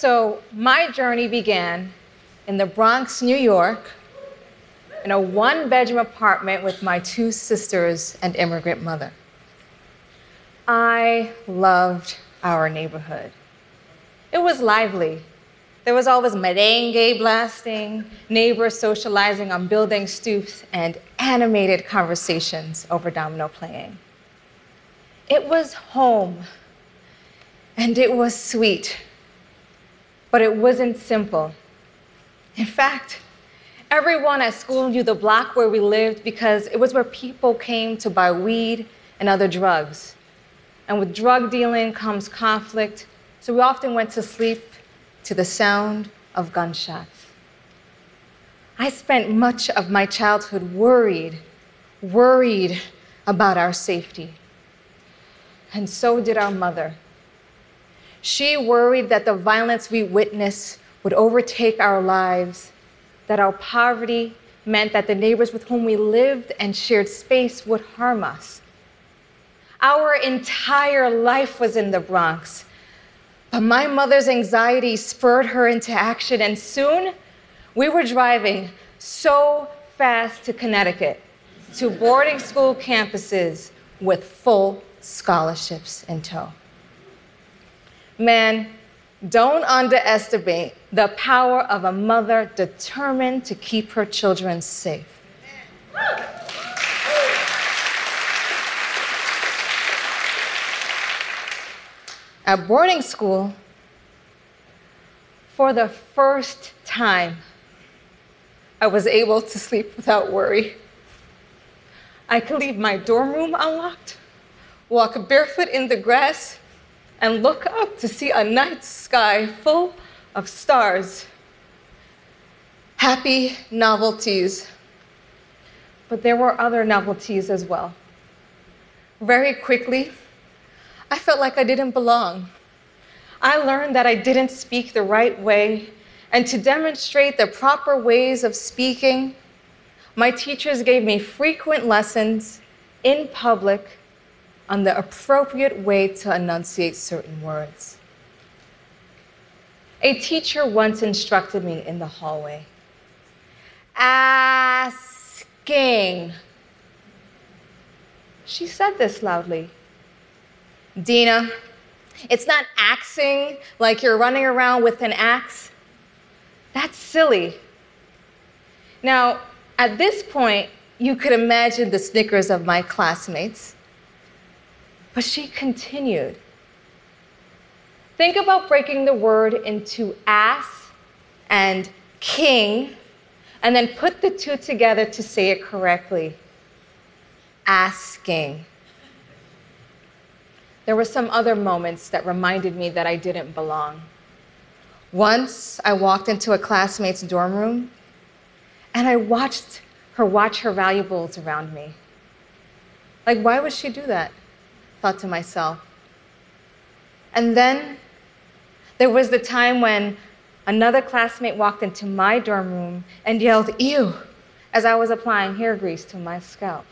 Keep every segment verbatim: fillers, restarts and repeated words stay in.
So my journey began in the Bronx, New York, in a one-bedroom apartment with my two sisters and immigrant mother. I loved our neighborhood. It was lively. There was always merengue blasting, neighbors socializing on building stoops, and animated conversations over domino playing. It was home, and it was sweet, but it wasn't simple. In fact, everyone at school knew the block where we lived because it was where people came to buy weed and other drugs. And with drug dealing comes conflict, so we often went to sleep to the sound of gunshots. I spent much of my childhood worried, worried about our safety. And so did our mother. She worried that the violence we witnessed would overtake our lives, that our poverty meant that the neighbors with whom we lived and shared space would harm us. Our entire life was in the Bronx. But my mother's anxiety spurred her into action, and soon we were driving so fast to Connecticut, to boarding school campuses with full scholarships in tow. Man, don't underestimate the power of a mother determined to keep her children safe. At boarding school, for the first time, I was able to sleep without worry. I could leave my dorm room unlocked, walk barefoot in the grass, and look up to see a night sky full of stars. Happy novelties. But there were other novelties as well. Very quickly, I felt like I didn't belong. I learned that I didn't speak the right way, and to demonstrate the proper ways of speaking, my teachers gave me frequent lessons in public on the appropriate way to enunciate certain words. A teacher once instructed me in the hallway, asking. She said this loudly. Dina, it's not axing like you're running around with an axe. That's silly. Now, at this point, you could imagine the snickers of my classmates. But she continued. Think about breaking the word into ass and king, and then put the two together to say it correctly. Asking. There were some other moments that reminded me that I didn't belong. Once, I walked into a classmate's dorm room, and I watched her watch her valuables around me. Like, why would she do that? Thought to myself. And then there was the time when another classmate walked into my dorm room and yelled, ew, as I was applying hair grease to my scalp.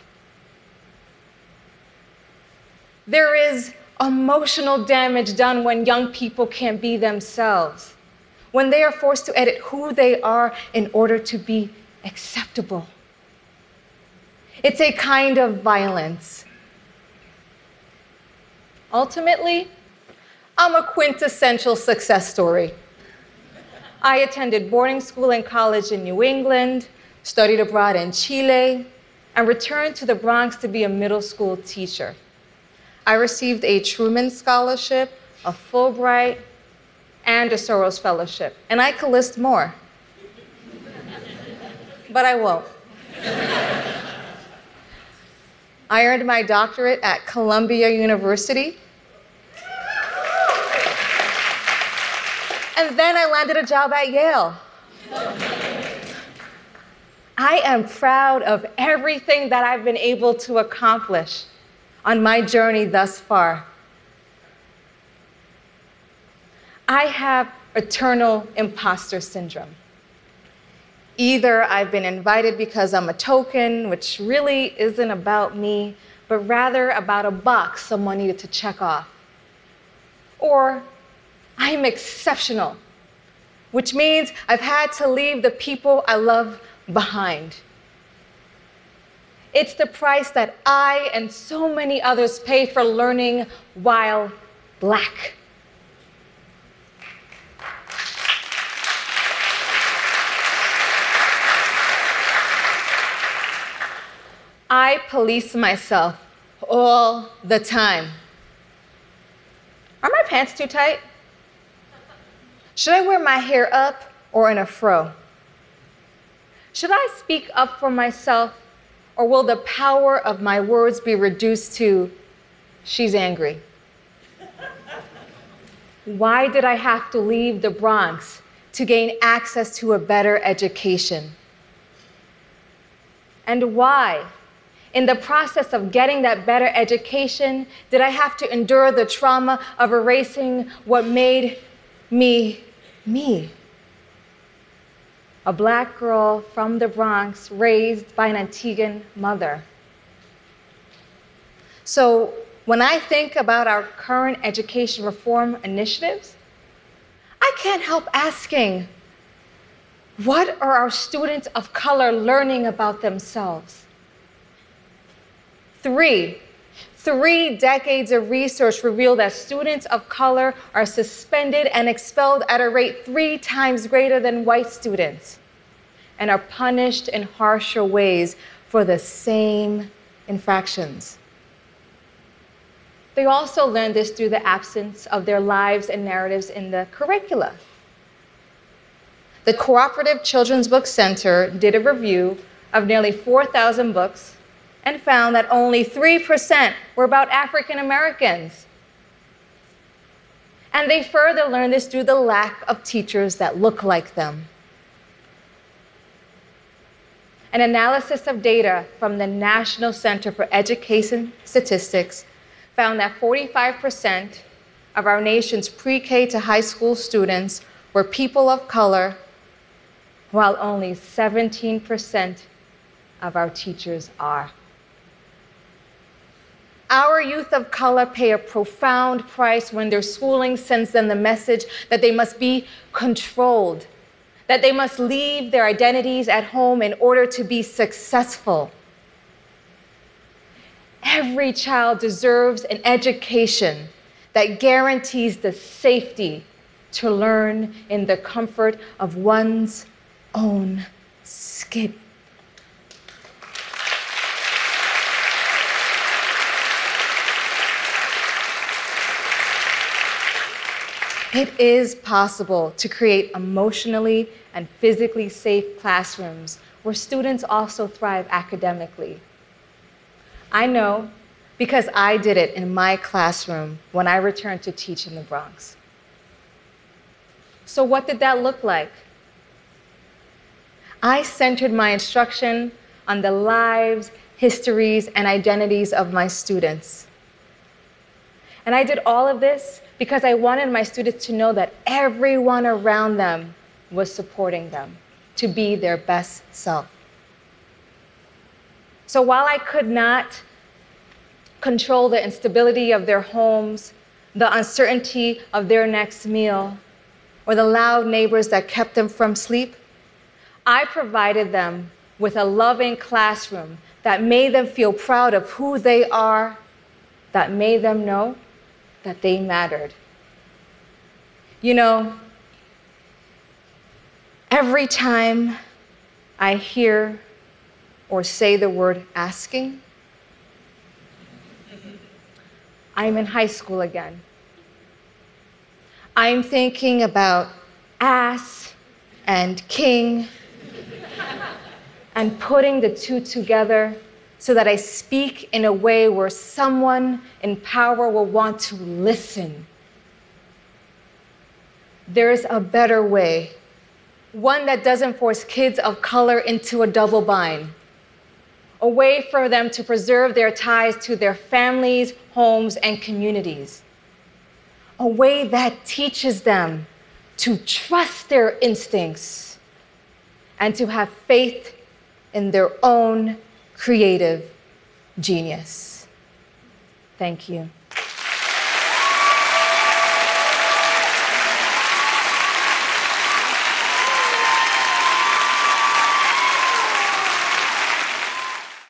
There is emotional damage done when young people can't be themselves, when they are forced to edit who they are in order to be acceptable. It's a kind of violence. Ultimately, I'm a quintessential success story. I attended boarding school and college in New England, studied abroad in Chile, and returned to the Bronx to be a middle school teacher. I received a Truman Scholarship, a Fulbright, and a Soros Fellowship. And I could list more, but I won't. I earned my doctorate at Columbia University. And then I landed a job at Yale. I am proud of everything that I've been able to accomplish on my journey thus far. I have eternal imposter syndrome. Either I've been invited because I'm a token, which really isn't about me, but rather about a box someone needed to check off. Or I'm exceptional which means I've had to leave the people I love behind. It's the price that I and so many others pay for learning while Black. I police myself all the time. Are my pants too tight? Should I wear my hair up or in a fro? Should I speak up for myself, or will the power of my words be reduced to, she's angry? Why did I have to leave the Bronx to gain access to a better education? And why, in the process of getting that better education, did I have to endure the trauma of erasing what made me, me? A Black girl from the Bronx raised by an Antiguan mother. So when I think about our current education reform initiatives, I can't help asking, what are our students of color learning about themselves? Three, three decades of research reveal that students of color are suspended and expelled at a rate three times greater than white students, and are punished in harsher ways for the same infractions. They also learn this through the absence of their lives and narratives in the curricula. The Cooperative Children's Book Center did a review of nearly four thousand books and found that only three percent were about African Americans. And they further learned this through the lack of teachers that look like them. An analysis of data from the National Center for Education Statistics found that forty-five percent of our nation's pre-K to high school students were people of color, while only seventeen percent of our teachers are. Our youth of color pay a profound price when their schooling sends them the message that they must be controlled, that they must leave their identities at home in order to be successful. Every child deserves an education that guarantees the safety to learn in the comfort of one's own skin. It is possible to create emotionally and physically safe classrooms where students also thrive academically. I know because I did it in my classroom when I returned to teach in the Bronx. So what did that look like? I centered my instruction on the lives, histories, and identities of my students. And I did all of this because I wanted my students to know that everyone around them was supporting them to be their best self. So while I could not control the instability of their homes, the uncertainty of their next meal, or the loud neighbors that kept them from sleep, I provided them with a loving classroom that made them feel proud of who they are, that made them know that they mattered. You know, every time I hear or say the word asking, I'm in high school again. I'm thinking about ass and king and putting the two together so that I speak in a way where someone in power will want to listen. There is a better way, one that doesn't force kids of color into a double bind, a way for them to preserve their ties to their families, homes, and communities. A way that teaches them to trust their instincts and to have faith in their own creative genius. Thank you.